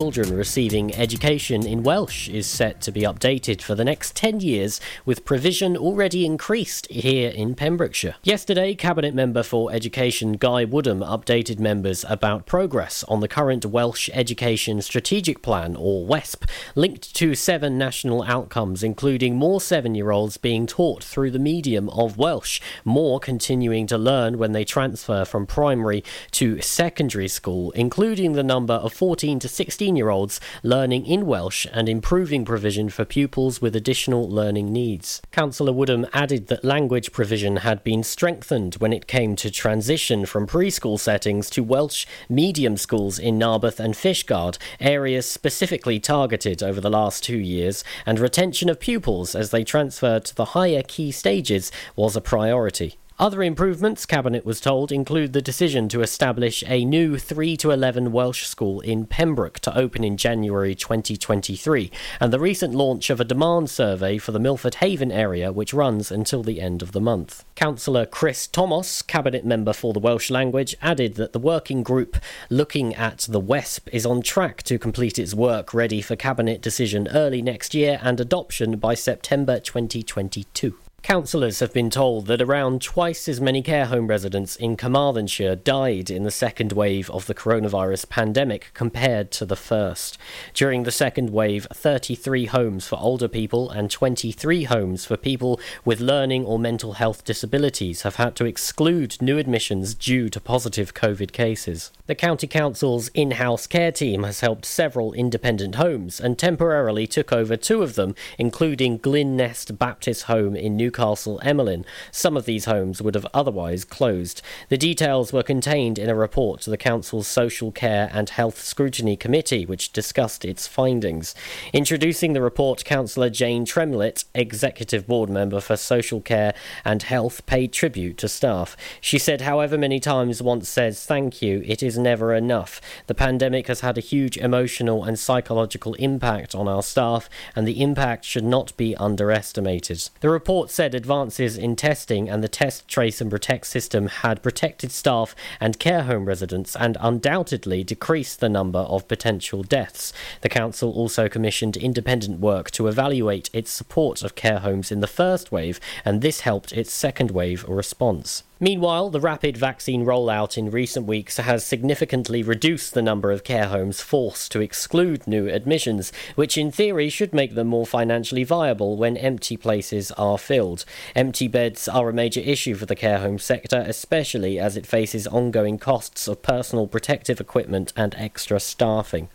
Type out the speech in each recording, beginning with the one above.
Children receiving education in Welsh is set to be updated for the next 10 years, with provision already increased here in Pembrokeshire. Yesterday, Cabinet Member for Education Guy Woodham updated members about progress on the current Welsh Education Strategic Plan, or WESP, linked to 7 national outcomes, including more 7-year-olds being taught through the medium of Welsh, more continuing to learn when they transfer from primary to secondary school, including the number of 14 to 16 year-olds learning in Welsh and improving provision for pupils with additional learning needs. Councillor Woodham added that language provision had been strengthened when it came to transition from preschool settings to Welsh medium schools in Narberth and Fishguard, areas specifically targeted over the last 2 years, and retention of pupils as they transferred to the higher key stages was a priority. Other improvements, Cabinet was told, include the decision to establish a new 3-11 Welsh school in Pembroke to open in January 2023, and the recent launch of a demand survey for the Milford Haven area, which runs until the end of the month. Councillor Chris Thomas, Cabinet Member for the Welsh Language, added that the working group looking at the WESP is on track to complete its work ready for Cabinet decision early next year and adoption by September 2022. Councillors have been told that around twice as many care home residents in Carmarthenshire died in the second wave of the coronavirus pandemic compared to the first. During the second wave, 33 homes for older people and 23 homes for people with learning or mental health disabilities have had to exclude new admissions due to positive COVID cases. The County Council's in-house care team has helped several independent homes and temporarily took over 2 of them, including Glyn Nest Baptist Home in Newcastle, Emlyn. Some of these homes would have otherwise closed. The details were contained in a report to the Council's Social Care and Health Scrutiny Committee, which discussed its findings. Introducing the report, Councillor Jane Tremlett, Executive Board Member for Social Care and Health, paid tribute to staff. She said, "However many times one says thank you, it is never enough. The pandemic has had a huge emotional and psychological impact on our staff, and the impact should not be underestimated." The report said advances in testing and the test, trace and protect system had protected staff and care home residents and undoubtedly decreased the number of potential deaths. The council also commissioned independent work to evaluate its support of care homes in the first wave, and this helped its second wave response. Meanwhile, the rapid vaccine rollout in recent weeks has significantly reduced the number of care homes forced to exclude new admissions, which in theory should make them more financially viable when empty places are filled. Empty beds are a major issue for the care home sector, especially as it faces ongoing costs of personal protective equipment and extra staffing.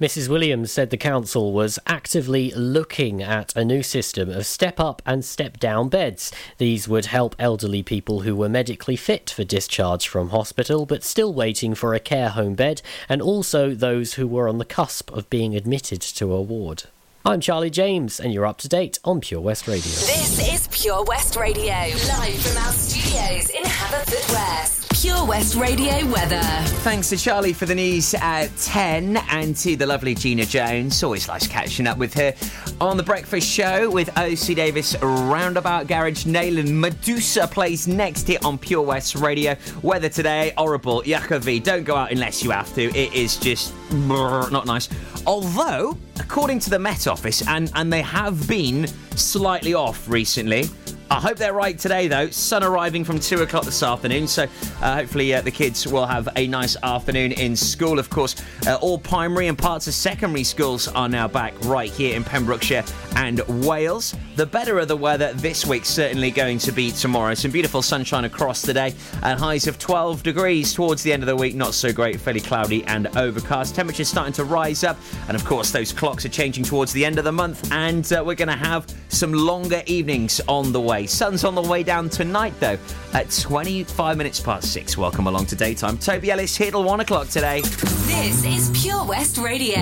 Mrs Williams said the council was actively looking at a new system of step-up and step-down beds. These would help elderly people who were medically fit for discharge from hospital but still waiting for a care home bed, and also those who were on the cusp of being admitted to a ward. I'm Charlie James, and you're up to date on Pure West Radio. This is Pure West Radio, live from our studios in Haverfordwest. Pure West Radio weather. Thanks to Charlie for the news at 10, and to the lovely Gina Jones. Always nice catching up with her on The Breakfast Show with O.C. Davis, Roundabout Garage, Nayland. Medusa plays next here on Pure West Radio. Weather today, horrible. Yakovi, don't go out unless you have to. It is just not nice. Although, according to the Met Office, and they have been slightly off recently. I hope they're right today, though. Sun arriving from 2 o'clock this afternoon, so hopefully the kids will have a nice afternoon in school. Of course, all primary and parts of secondary schools are now back right here in Pembrokeshire and Wales. The better of the weather this week, certainly going to be tomorrow. Some beautiful sunshine across the day and highs of 12 degrees towards the end of the week. Not so great, fairly cloudy and overcast. Temperatures starting to rise up, and of course those clocks are changing towards the end of the month, and we're going to have some longer evenings on the way. Sun's on the way down tonight, though, at 25 minutes past 6. Welcome along to daytime. Toby Ellis here till 1 o'clock today. This is Pure West Radio.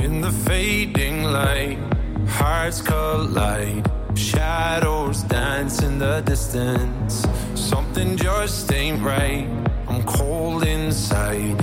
In the fading light, hearts collide. Shadows dance in the distance. Something just ain't right. I'm cold inside.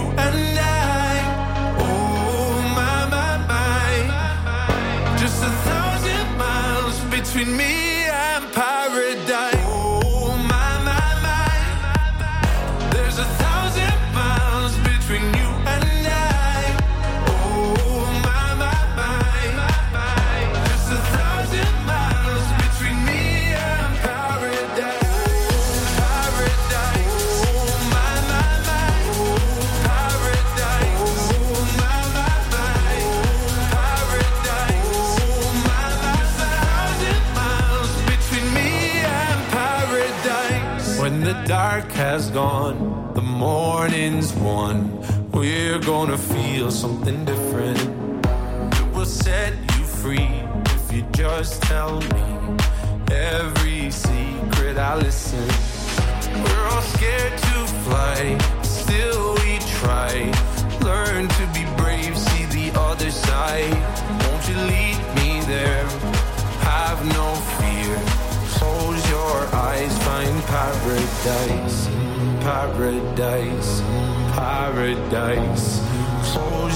and I. Between me and paradise. Oh, my, my, my, there's 1,000 miles between you and I. Oh, my, my, my, there's 1,000 miles between me and paradise. Paradise. Oh, my, my, my, paradise. Oh, my, my, my, paradise. Oh, my, when the dark has gone, the morning's won. We're gonna feel something different. It will set you free if you just tell me every secret I listen. We're all scared to fly, still we try. Learn to be brave, see the other side. Won't you lead me there? Have no fear. Close your eyes, find paradise, paradise, paradise. Close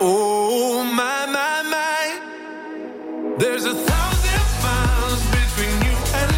Oh, my, my, my, there's 1,000 miles between you and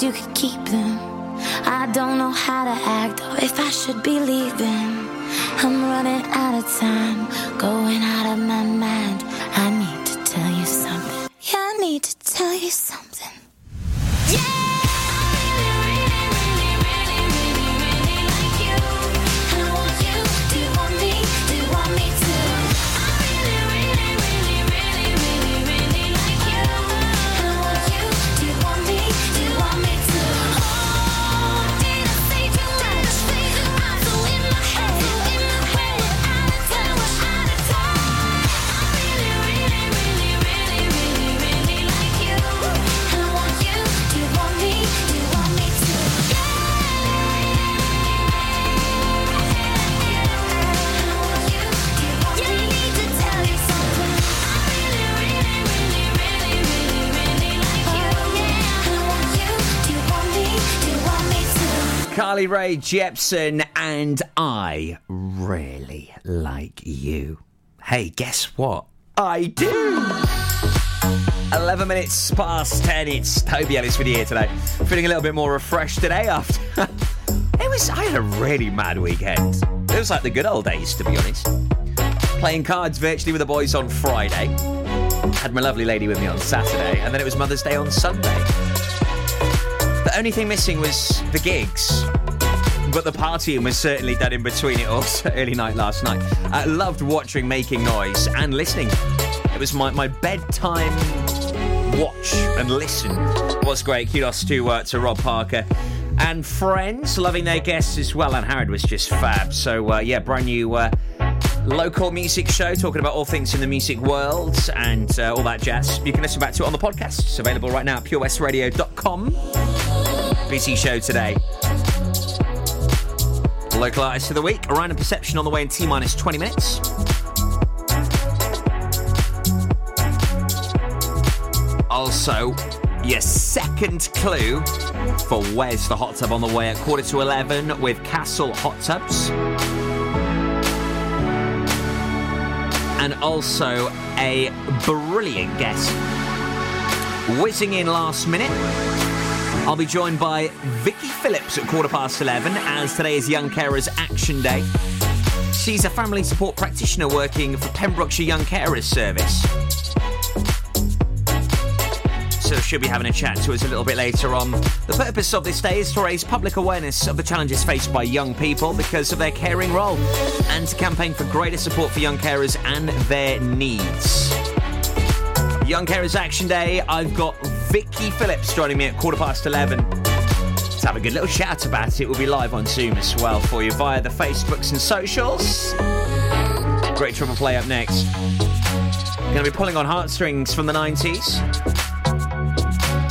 you could keep them. I don't know how to act or if I should be leaving. I'm running out of time, going out of my mind. I need to tell you something. Yeah, I need to tell you something. Yeah! I Carly Ray Jepson and I Really Like You. Hey, guess what? I do! 11 minutes past 10, it's Toby Ellis with you here today. Feeling a little bit more refreshed today after... I had a really mad weekend. It was like the good old days, to be honest. Playing cards virtually with the boys on Friday. Had my lovely lady with me on Saturday, and then it was Mother's Day on Sunday. The only thing missing was the gigs, but the partying was certainly done in between it all, so early night last night. I loved watching Making Noise and listening. It was my bedtime watch and listen. It was great. Kudos to Rob Parker and friends, loving their guests as well. And Harrod was just fab. So, brand new local music show talking about all things in the music world and all that jazz. You can listen back to it on the podcast. It's available right now at purewestradio.com. Busy show today. Local artist of the week, a Random Perception on the way in T-minus 20 minutes. Also, your second clue for Where's the Hot Tub on the way at 11:15 with Castle Hot Tubs. And also a brilliant guest. Whizzing in last minute, I'll be joined by Vicky Phillips at 11:15 as today is Young Carers Action Day. She's a family support practitioner working for Pembrokeshire Young Carers Service. So she'll be having a chat to us a little bit later on. The purpose of this day is to raise public awareness of the challenges faced by young people because of their caring role and to campaign for greater support for young carers and their needs. Young Carers Action Day, I've got Vicky Phillips joining me at 11:15. Let's have a good little chat about it. We'll be live on Zoom as well for you via the Facebooks and socials. Great triple play up next. Going to be pulling on heartstrings from the 90s.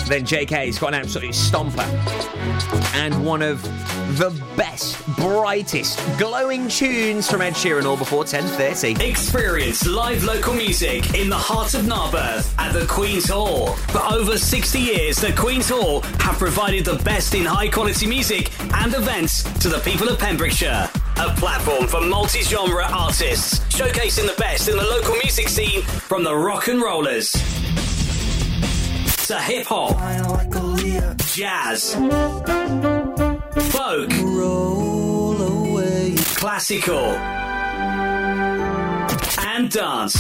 Then JK's got an absolute stomper. And one of the best, brightest, glowing tunes from Ed Sheeran all before 10:30. Experience live local music in the heart of Narberth at the Queen's Hall. For over 60 years, the Queen's Hall have provided the best in high-quality music and events to the people of Pembrokeshire. A platform for multi-genre artists, showcasing the best in the local music scene from the rock and rollers to hip-hop, jazz, folk, classical, and dance.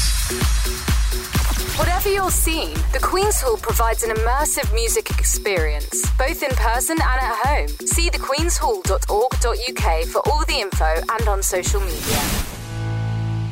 Whatever you're seeing, the Queen's Hall provides an immersive music experience, both in person and at home. See thequeenshall.org.uk for all the info and on social media.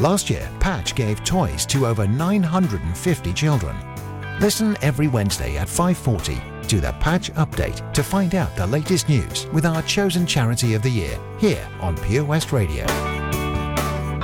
Last year, Patch gave toys to over 950 children. Listen every Wednesday at 5:40 to the Patch Update to find out the latest news with our chosen charity of the year here on Pure West Radio.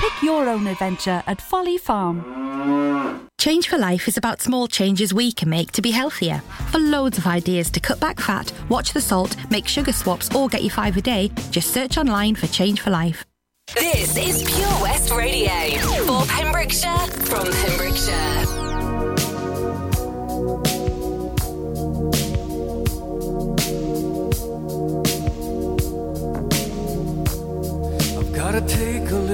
Pick your own adventure at Folly Farm. Change for Life is about small changes we can make to be healthier. For loads of ideas to cut back fat, watch the salt, make sugar swaps or get your 5 a day, just search online for Change for Life. This is Pure West Radio for Pembrokeshire from Pembrokeshire. Gotta take a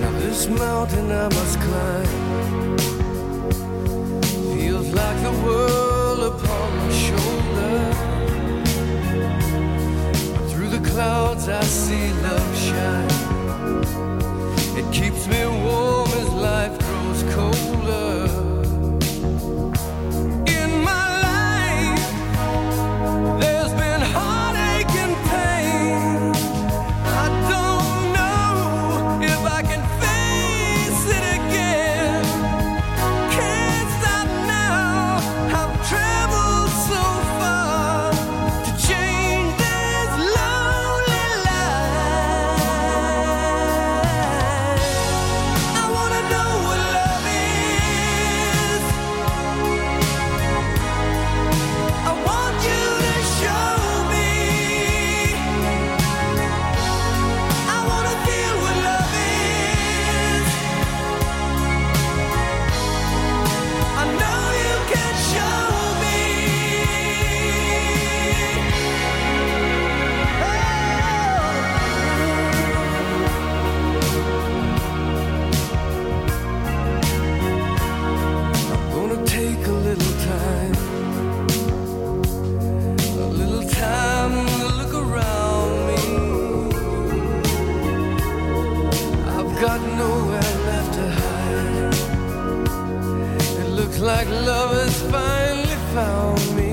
Now this mountain I must climb feels like the world upon my shoulder. But through the clouds I see love shine. It keeps me warm as life grows colder. Like love has finally found me.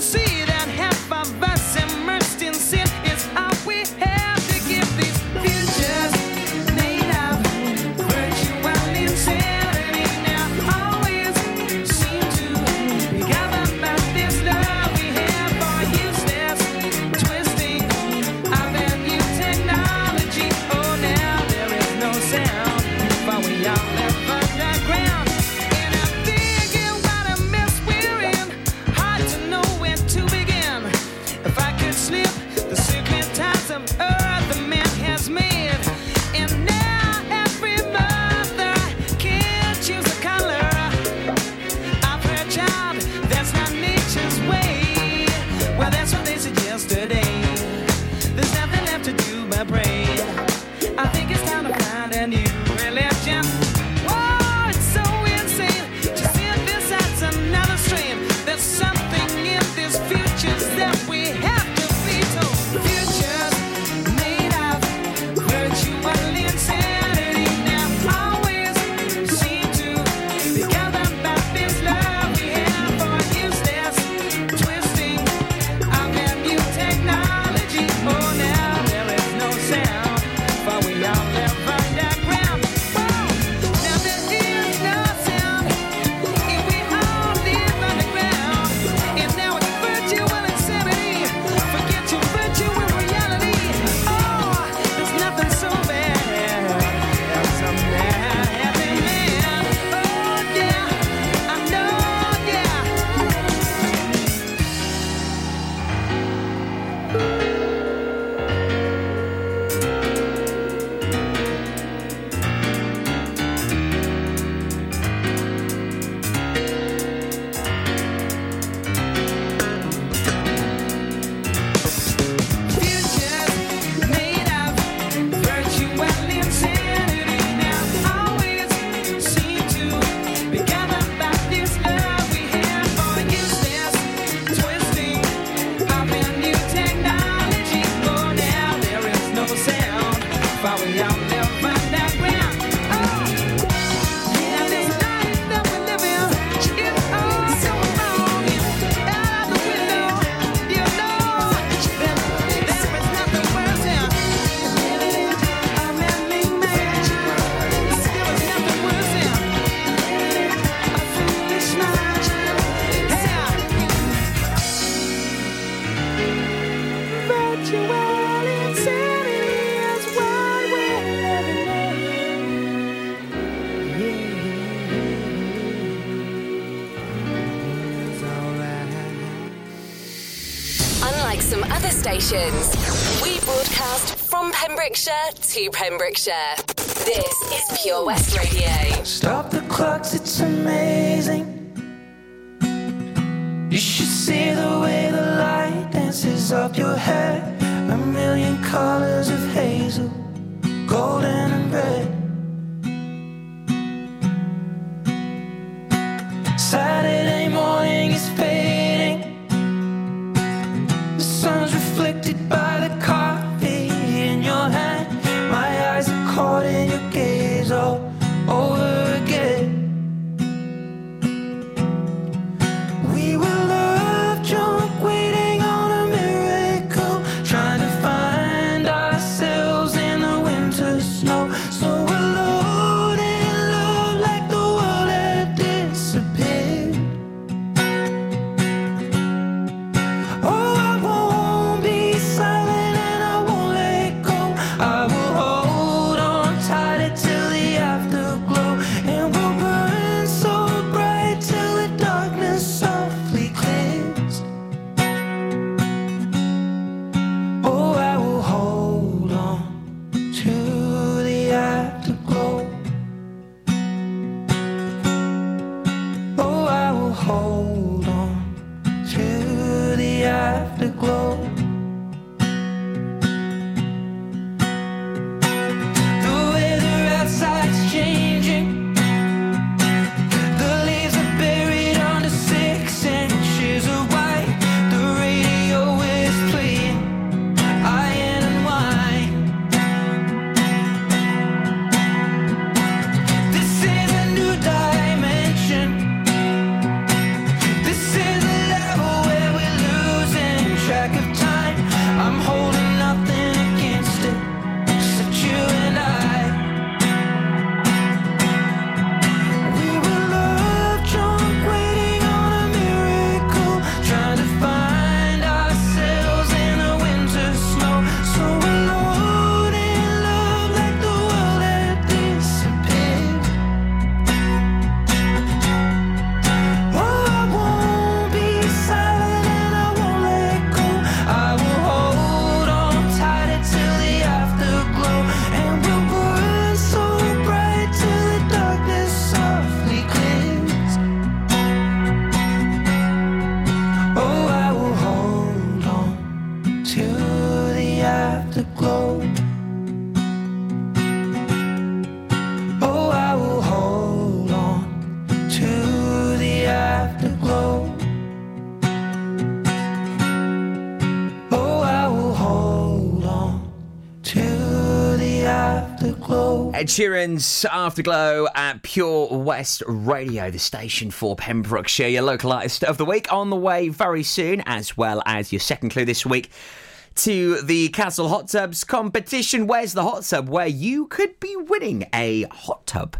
See that some other stations. We broadcast from Pembrokeshire to Pembrokeshire. This is Pure West Radio. Stop the clocks, it's amazing. You should see the way the light dances up your hair. A million colors of hazel, golden and red. Saturday morning is fading. The sun's reflected by the coffee in your hand. My eyes are caught in your gaze all over again. We were love drunk, waiting on a miracle, trying to find ourselves in the winter snow. So alone in love, like the world had disappeared. Oh, I won't be silent and I won't let go. I will hold on tighter till the afterglow, and we'll burn so bright till the darkness softly clears. Oh, I will hold on to the afterglow. Oh, I will hold on to the afterglow. The weather outside's changing. The leaves are buried under 6 inches of white. The radio is playing Iron and Wine. This is a new dimension. This is a level where we're losing track of time. I'm holding nothing against it, except you and I. We were love drunk, waiting on a miracle, trying to find ourselves in the winter snow. So alone in love, like the world had disappeared. Oh, I won't be silent and I won't let go. I will hold on tighter till the afterglow, and we'll burn so bright till the darkness softly clears. Oh, I will hold on to the afterglow. Oh, I will hold on to the afterglow. Oh, I will hold on to the afterglow. Ed Sheeran's Afterglow at Pure West Radio, the station for Pembrokeshire. Your local artist of the week on the way very soon, as well as your second clue this week to the Castle Hot Tubs competition. Where's the hot tub where you could be winning a hot tub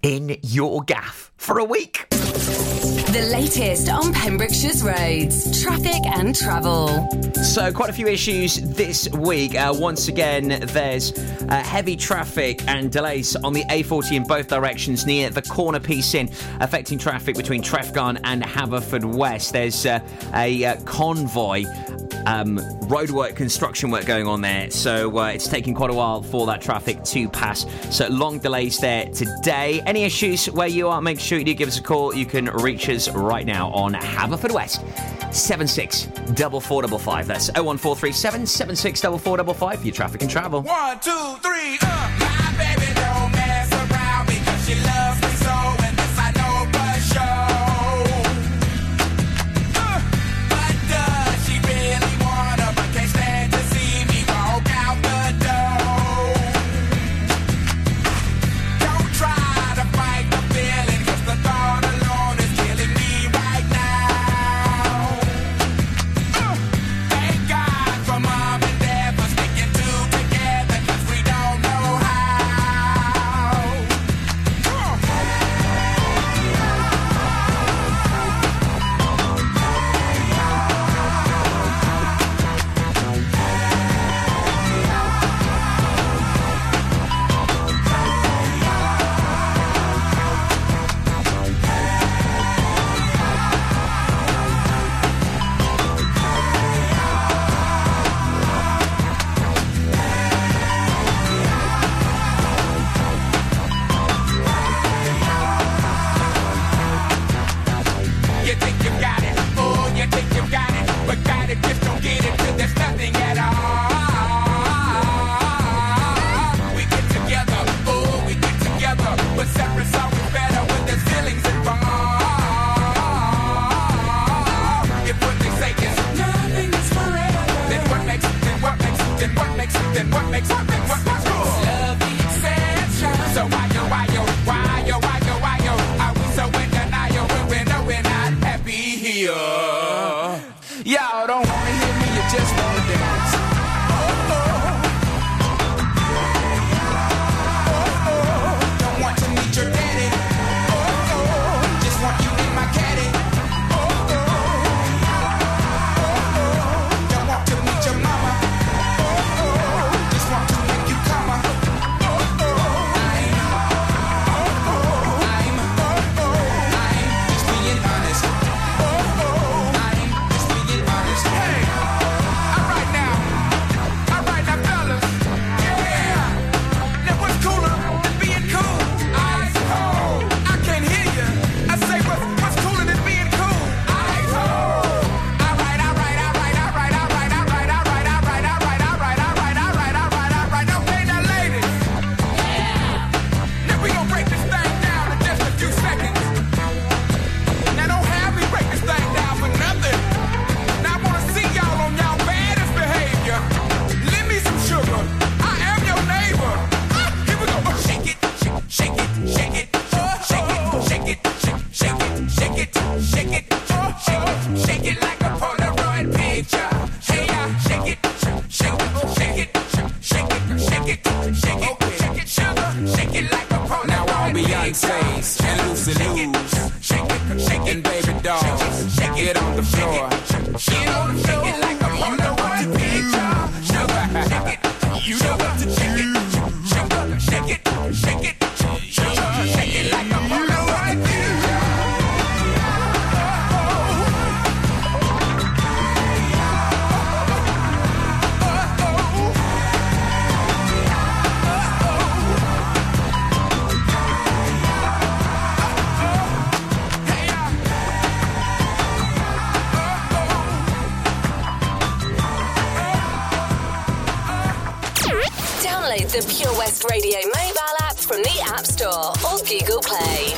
in your gaff for a week? The latest on Pembrokeshire's roads, traffic and travel. So, quite a few issues this week. Once again, there's heavy traffic and delays on the A40 in both directions near the corner piece in, affecting traffic between Trefgarne and Haverfordwest. There's a convoy roadwork, construction work going on there, so it's taking quite a while for that traffic to pass. So, long delays there today. Any issues where you are, make sure you do give us a call. You can reach us right now on Haverfordwest 764455. That's 01437 764455 for your traffic and travel. 1, 2, 3, up. My baby don't mess around because she loves me so, and this I know for sure. But does she really want her? But can't stand to see me walk out the door. Don't try to fight the feeling, 'cause the thought of thank God for mom and dad for sticking two together, 'cause we don't know how. and loose. Shake it, shake it, baby doll. Shake it on the floor. Shake it on the floor. Shake it like a wonder what you did, y'all. Shake it, you know what to shake it. Shake it, shake it, shake it like a wonder what you did, the Pure West Radio mobile app from the App Store or Google Play.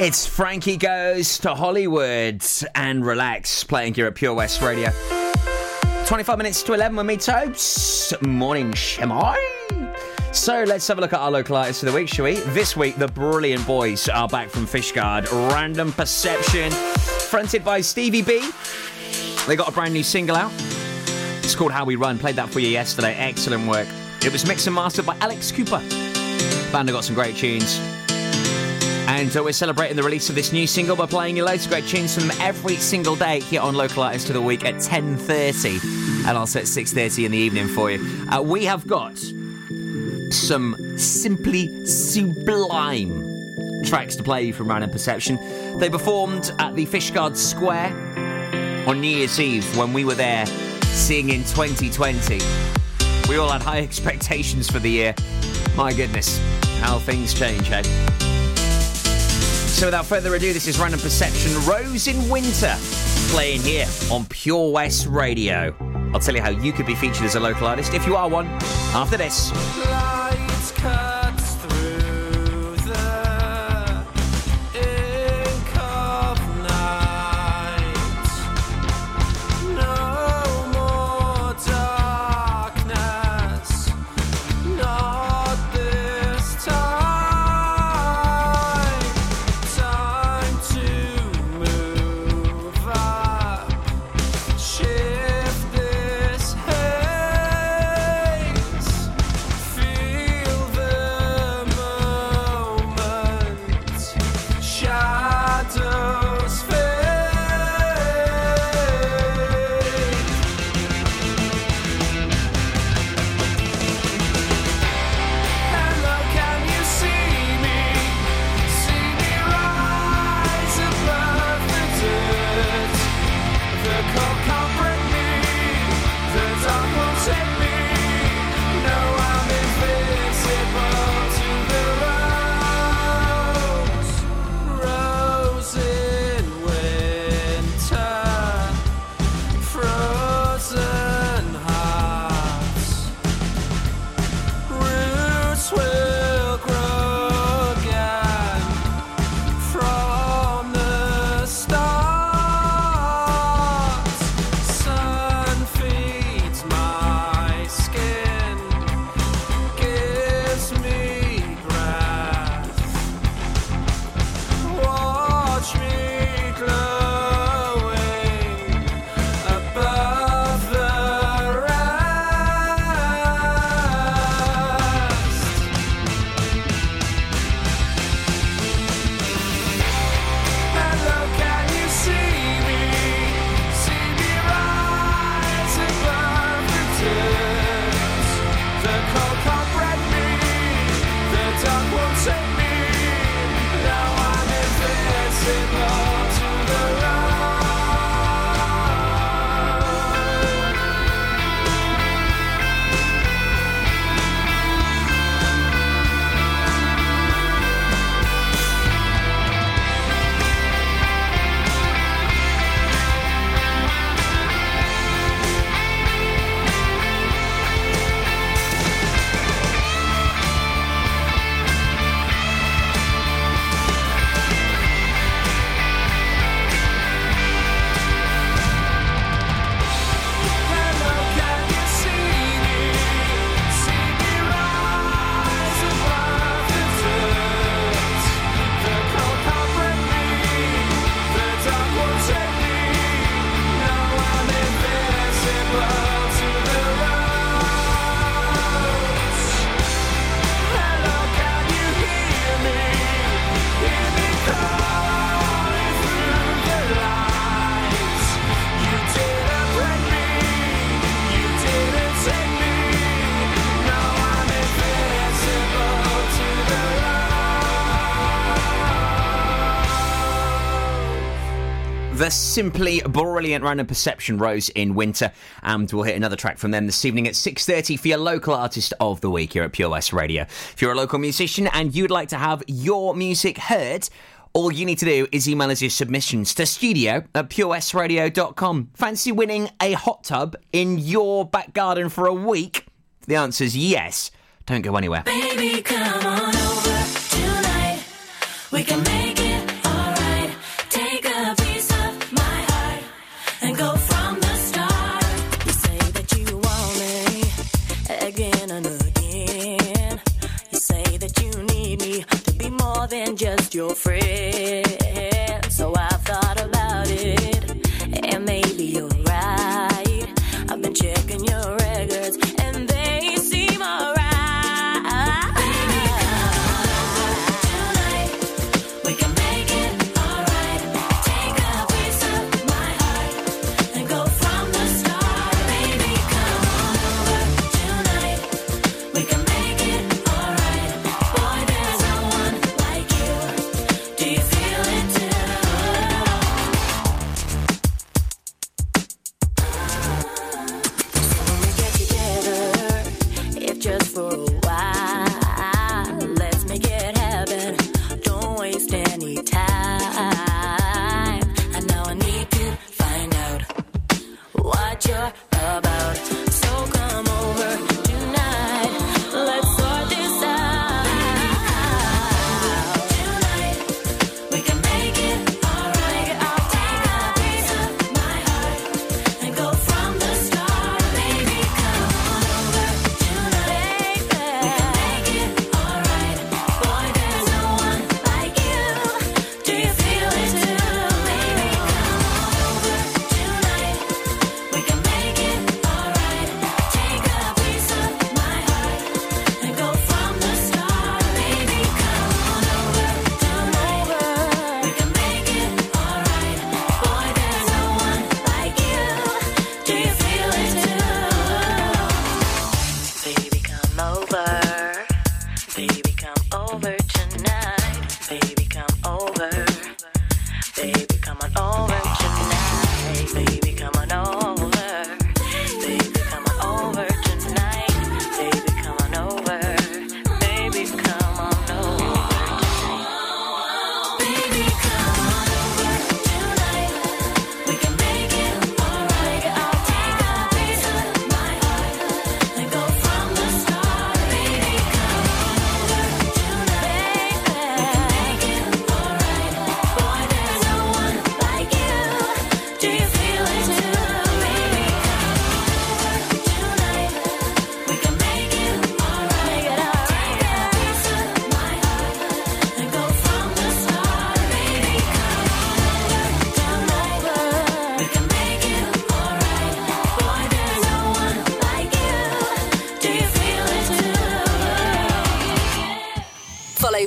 It's Frankie Goes to Hollywood and Relax, playing here at Pure West Radio. 25 minutes to 11 with me, Tobes. Morning, Shemai. So let's have a look at our local artists for the week, shall we? This week, the brilliant boys are back from Fishguard. Random Perception, fronted by Stevie B. They got a brand new single out. It's called How We Run. Played that for you yesterday. Excellent work. It was mixed and mastered by Alex Cooper. Band have got some great tunes. And we're celebrating the release of this new single by playing you loads of great tunes from them every single day here on Local Artist of the Week at 10:30. And also at 6:30 in the evening for you. We have got some simply sublime tracks to play you from Random Perception. They performed at the Fishguard Square on New Year's Eve when we were there seeing in 2020. We all had high expectations for the year. My goodness, how things change, hey? So without further ado, this is Random Perception, Rose in Winter, playing here on Pure West Radio. I'll tell you how you could be featured as a local artist if you are one after this. Lights cuts through the ink of night. No more darkness, not this time. Time to move up, shift this haze. Feel the moment, shadows fade. Hello, can you see me rise above the dirt? The cold can't break me, the dark won't take me. No, I'm invincible to the rose. Rose in winter, frozen hearts. Roots will grow again from the start. Sun feeds my skin, gives me breath. Watch me glowing above the rest. Hello, can you see me rise above the dirt? The cold can't break me, the dark won't take me. Now I'm invincible to the road. Hello, can you see me rise above the dirt? The cold can't break me, the dark won't take me. Now I'm invincible to the rose. Hello, can you hear me calling through the lights? You didn't break me, you didn't take me. Now I'm invincible to the The simply brilliant Random Perception, Rose in Winter, and we'll hit another track from them this evening at 6:30 for your Local Artist of the Week here at Pure West Radio. If you're a local musician and you'd like to have your music heard, all you need to do is email us your submissions to studio@purewestradio.com. Fancy winning a hot tub in your back garden for a week? The answer's yes. Don't go anywhere. Baby, come on over tonight. We can make it alright. Take a piece of my heart and go from the start. You say that you want me again and again. You say that you need me to be more than just your friend. So I've thought about it, and maybe you're right. I've been checking your records, and they seem alright. Baby, come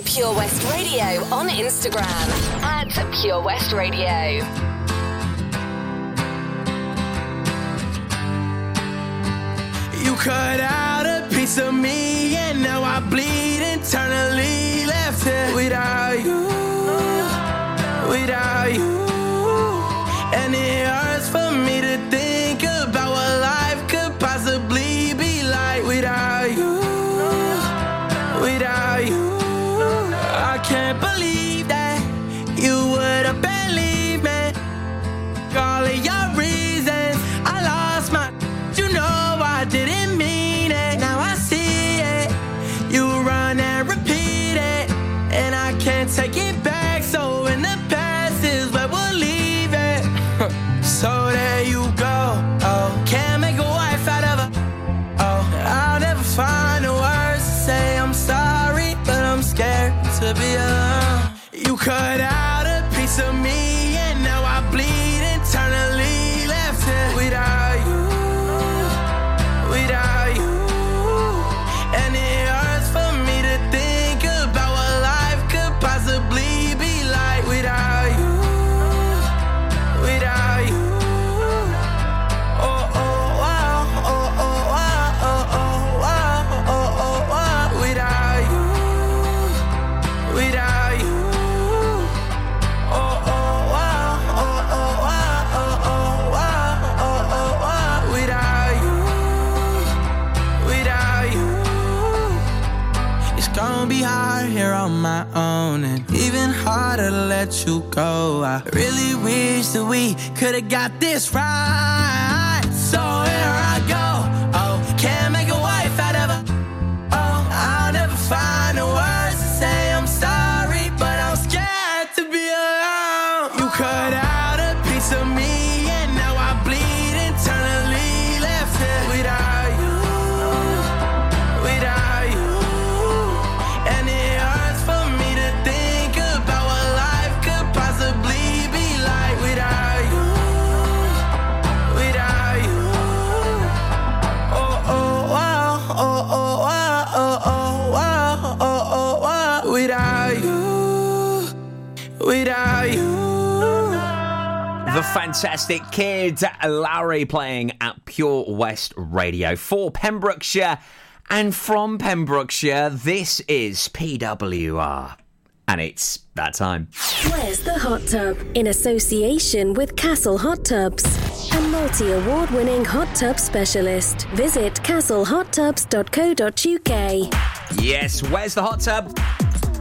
Pure West Radio on Instagram at Pure West Radio. You cut out a piece of me and now I bleed internally, left it without you, and it hurts for me to think about what life could possibly be like without you. Can't believe that you would have believed me. All of your reasons, I lost my. You know I didn't mean it. Now I see it. You run and repeat it, and I can't take it back. So in the past is where we'll leave it. So there you go. Oh, can't make a wife out of a. Oh, I'll never find the words to say I'm sorry, but I'm scared to be alone. You cut out a piece of me and now I bleed internally, left it without you, and it hurts for me to think about what life could possibly be like without you. Oh, oh, wow, oh, oh, wow, oh, oh, wow, oh, oh, wow, without you. Oh, oh, wow, oh, oh, wow, oh, oh, wow, oh, oh, wow, without you. It's gonna be hard here on my own, and even harder to let you go. I really wish that we could've got this right. So here I go. Oh, can't make a wife out of a. Oh, I'll never find a wife. The fantastic kid Larry playing at Pure West Radio for Pembrokeshire, and from Pembrokeshire, this is PWR, and it's that time. Where's the hot tub? In association with Castle Hot Tubs, a multi-award-winning hot tub specialist. Visit castlehottubs.co.uk. Yes, where's the hot tub?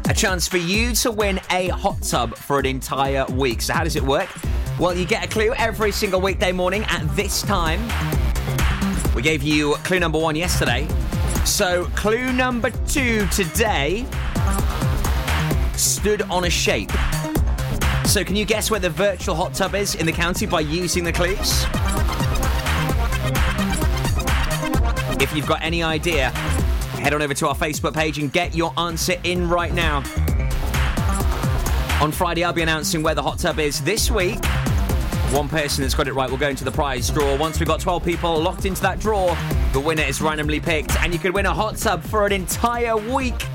A chance for you to win a hot tub for an entire week. So how does it work? Well, you get a clue every single weekday morning at this time. We gave you clue number 1 yesterday. So clue number 2 today, stood on a shape. So can you guess where the virtual hot tub is in the county by using the clues? If you've got any idea, head on over to our Facebook page and get your answer in right now. On Friday, I'll be announcing where the hot tub is this week. One person that's got it right will go into the prize draw. Once we've got 12 people locked into that draw, the winner is randomly picked, and you could win a hot tub for an entire week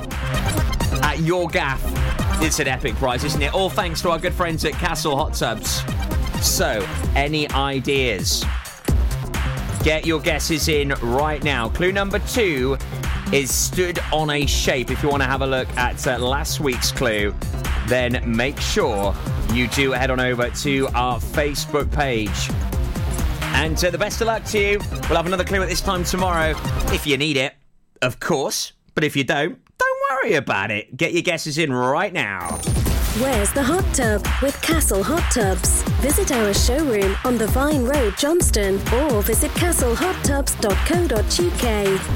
at your gaff. It's an epic prize, isn't it? All thanks to our good friends at Castle Hot Tubs. So, any ideas? Get your guesses in right now. Clue number 2 is stood on a shape. If you want to have a look at last week's clue, then make sure you do head on over to our Facebook page. And the best of luck to you. We'll have another clue at this time tomorrow, if you need it, of course. But if you don't worry about it. Get your guesses in right now. Where's the hot tub with Castle Hot Tubs? Visit our showroom on the Vine Road, Johnston, or visit castlehottubs.co.uk.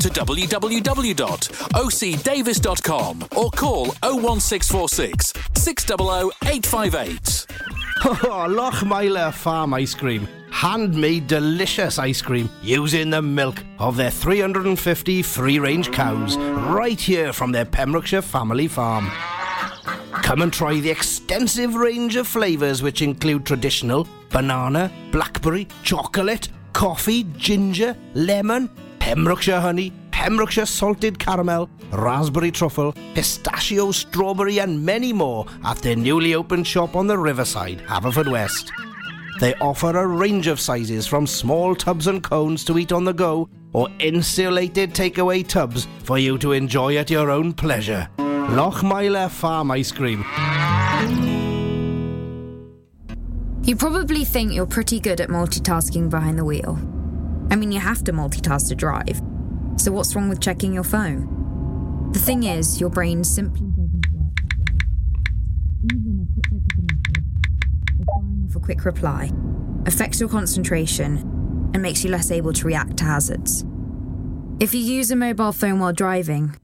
to www.ocdavis.com or call 01646 600 858. Oh, Lochmyler Farm Ice Cream. Handmade delicious ice cream using the milk of their 350 free-range cows right here from their Pembrokeshire family farm. Come and try the extensive range of flavours which include traditional banana, blackberry, chocolate, coffee, ginger, lemon, Pembrokeshire honey, Pembrokeshire salted caramel, raspberry truffle, pistachio, strawberry and many more at their newly opened shop on the riverside, Haverfordwest. They offer a range of sizes from small tubs and cones to eat on the go or insulated takeaway tubs for you to enjoy at your own pleasure. Lochmyler Farm Ice Cream. You probably think you're pretty good at multitasking behind the wheel. I mean, you have to multitask to drive. So what's wrong with checking your phone? The thing is, your brain simply doesn't work. For quick reply affects your concentration and makes you less able to react to hazards. If you use a mobile phone while driving,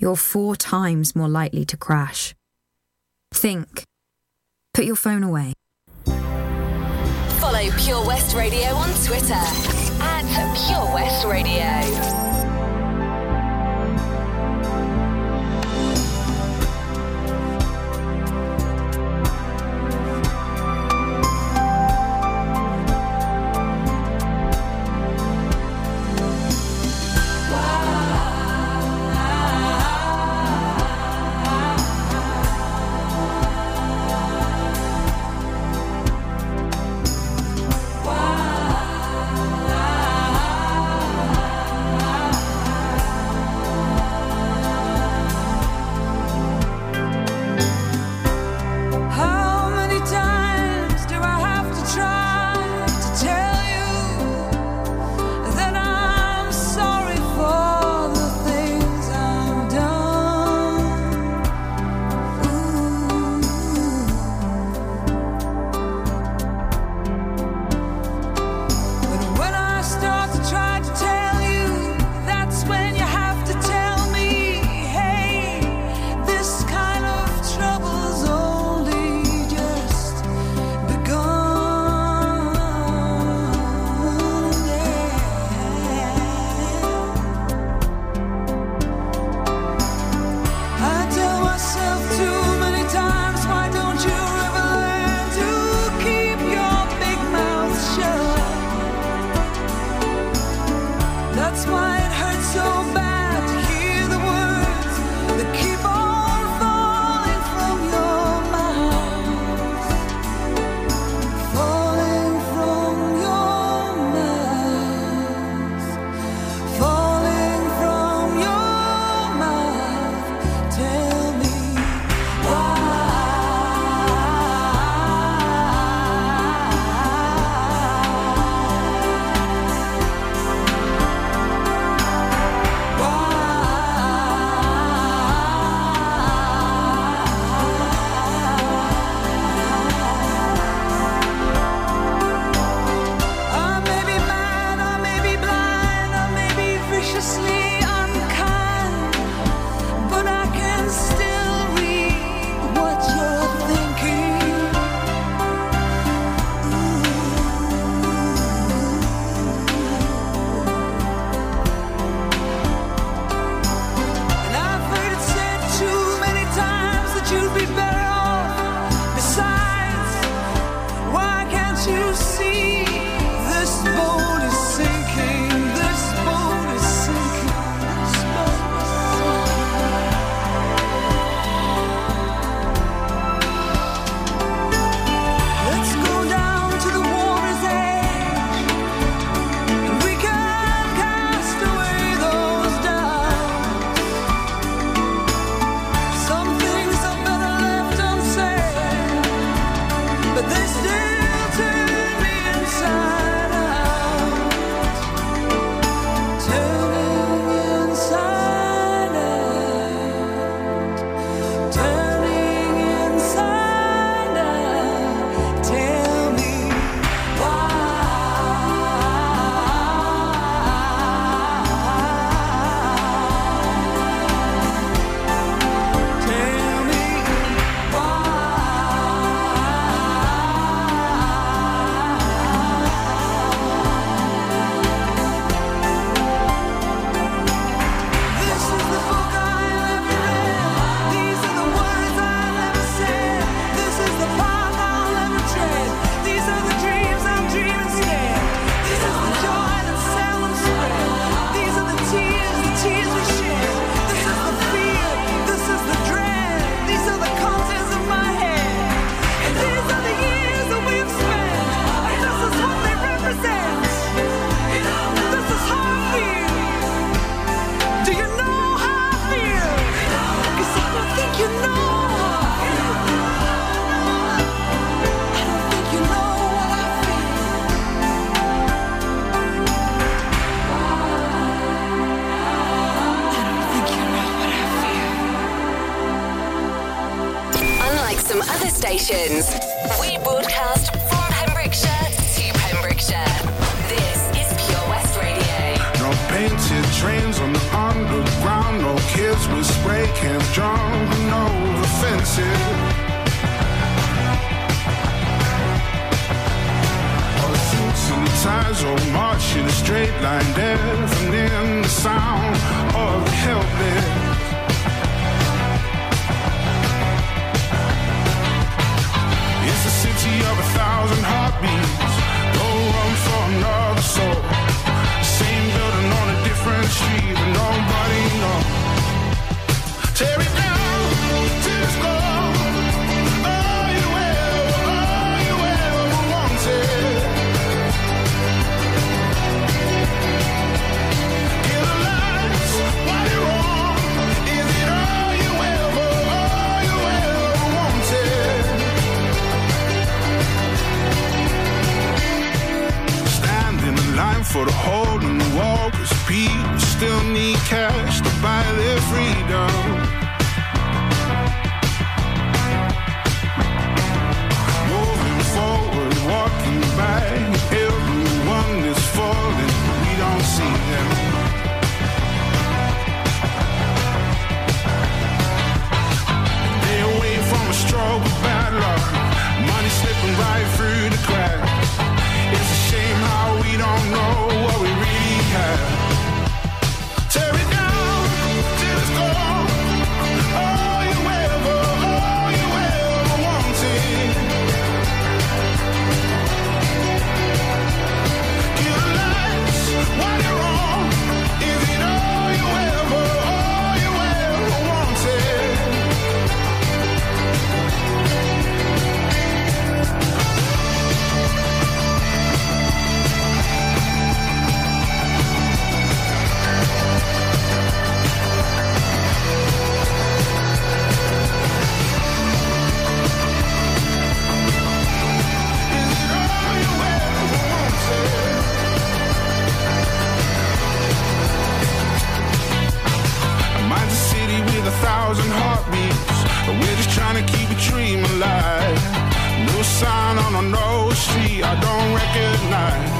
you're 4 times more likely to crash. Think. Put your phone away. Follow Pure West Radio on Twitter at Pure West Radio. from other stations. We broadcast from Pembrokeshire to Pembrokeshire. This is Pure West Radio. No painted trains on the underground, no kids with spray cans drawn, no the fences. Ties or march in a straight line, deafening the sound of the helpless. It's a city of 1,000 heartbeats, no room for another soul. Same building on a different street, but nobody knows. Tear it down to the score. For the hole in the wall, 'cause people still need cash to buy their freedom. Moving forward, walking by, everyone is falling, we don't see them. They away from a stroke of bad luck, money slipping right through the cracks. It's a shame how we don't know what we really have. Tear it down till it's gone. All you ever wanted. Give the lights while you're wrong. Is it all you ever wanted? A 1,000 heartbeats, we're just trying to keep a dream alive. No sign on an old street I don't recognize.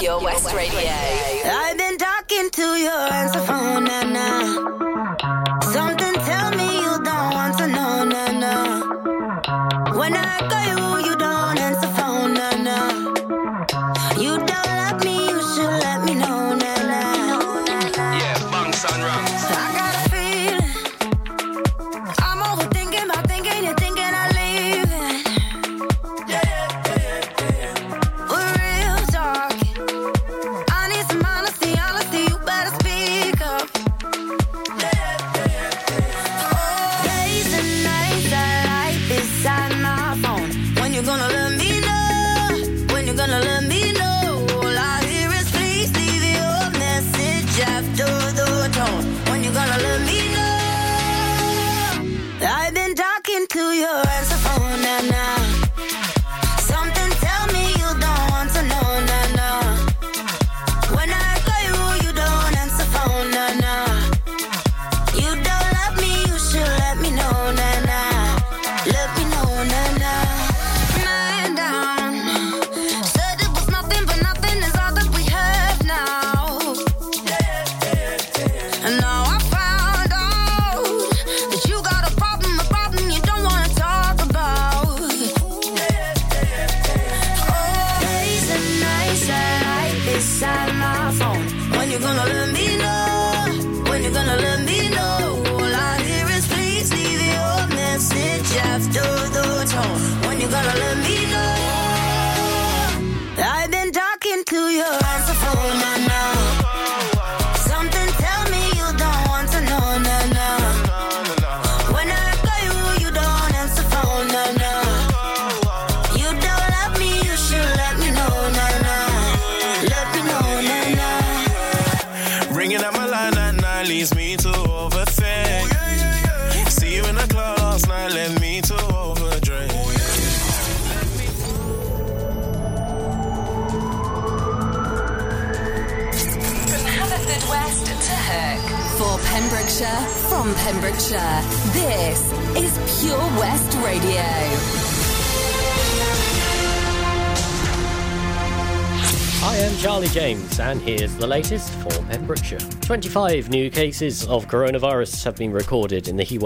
Pure West Radio. I've been talking to your answer phone, na-na. Something tell me you don't want to know, na-na. When I call you, you don't answer phone, na-na. You don't love me, you should let me know, na-na. Yeah, bunks and runs. I got a feeling I'm overthinking about thinking you're thinking I leave it. Yeah, yeah, yeah, yeah, yeah. We're real talk. About Pembrokeshire. This is Pure West Radio. I am Charlie James, and here's the latest for Pembrokeshire. 25 new cases of coronavirus have been recorded in the Hewa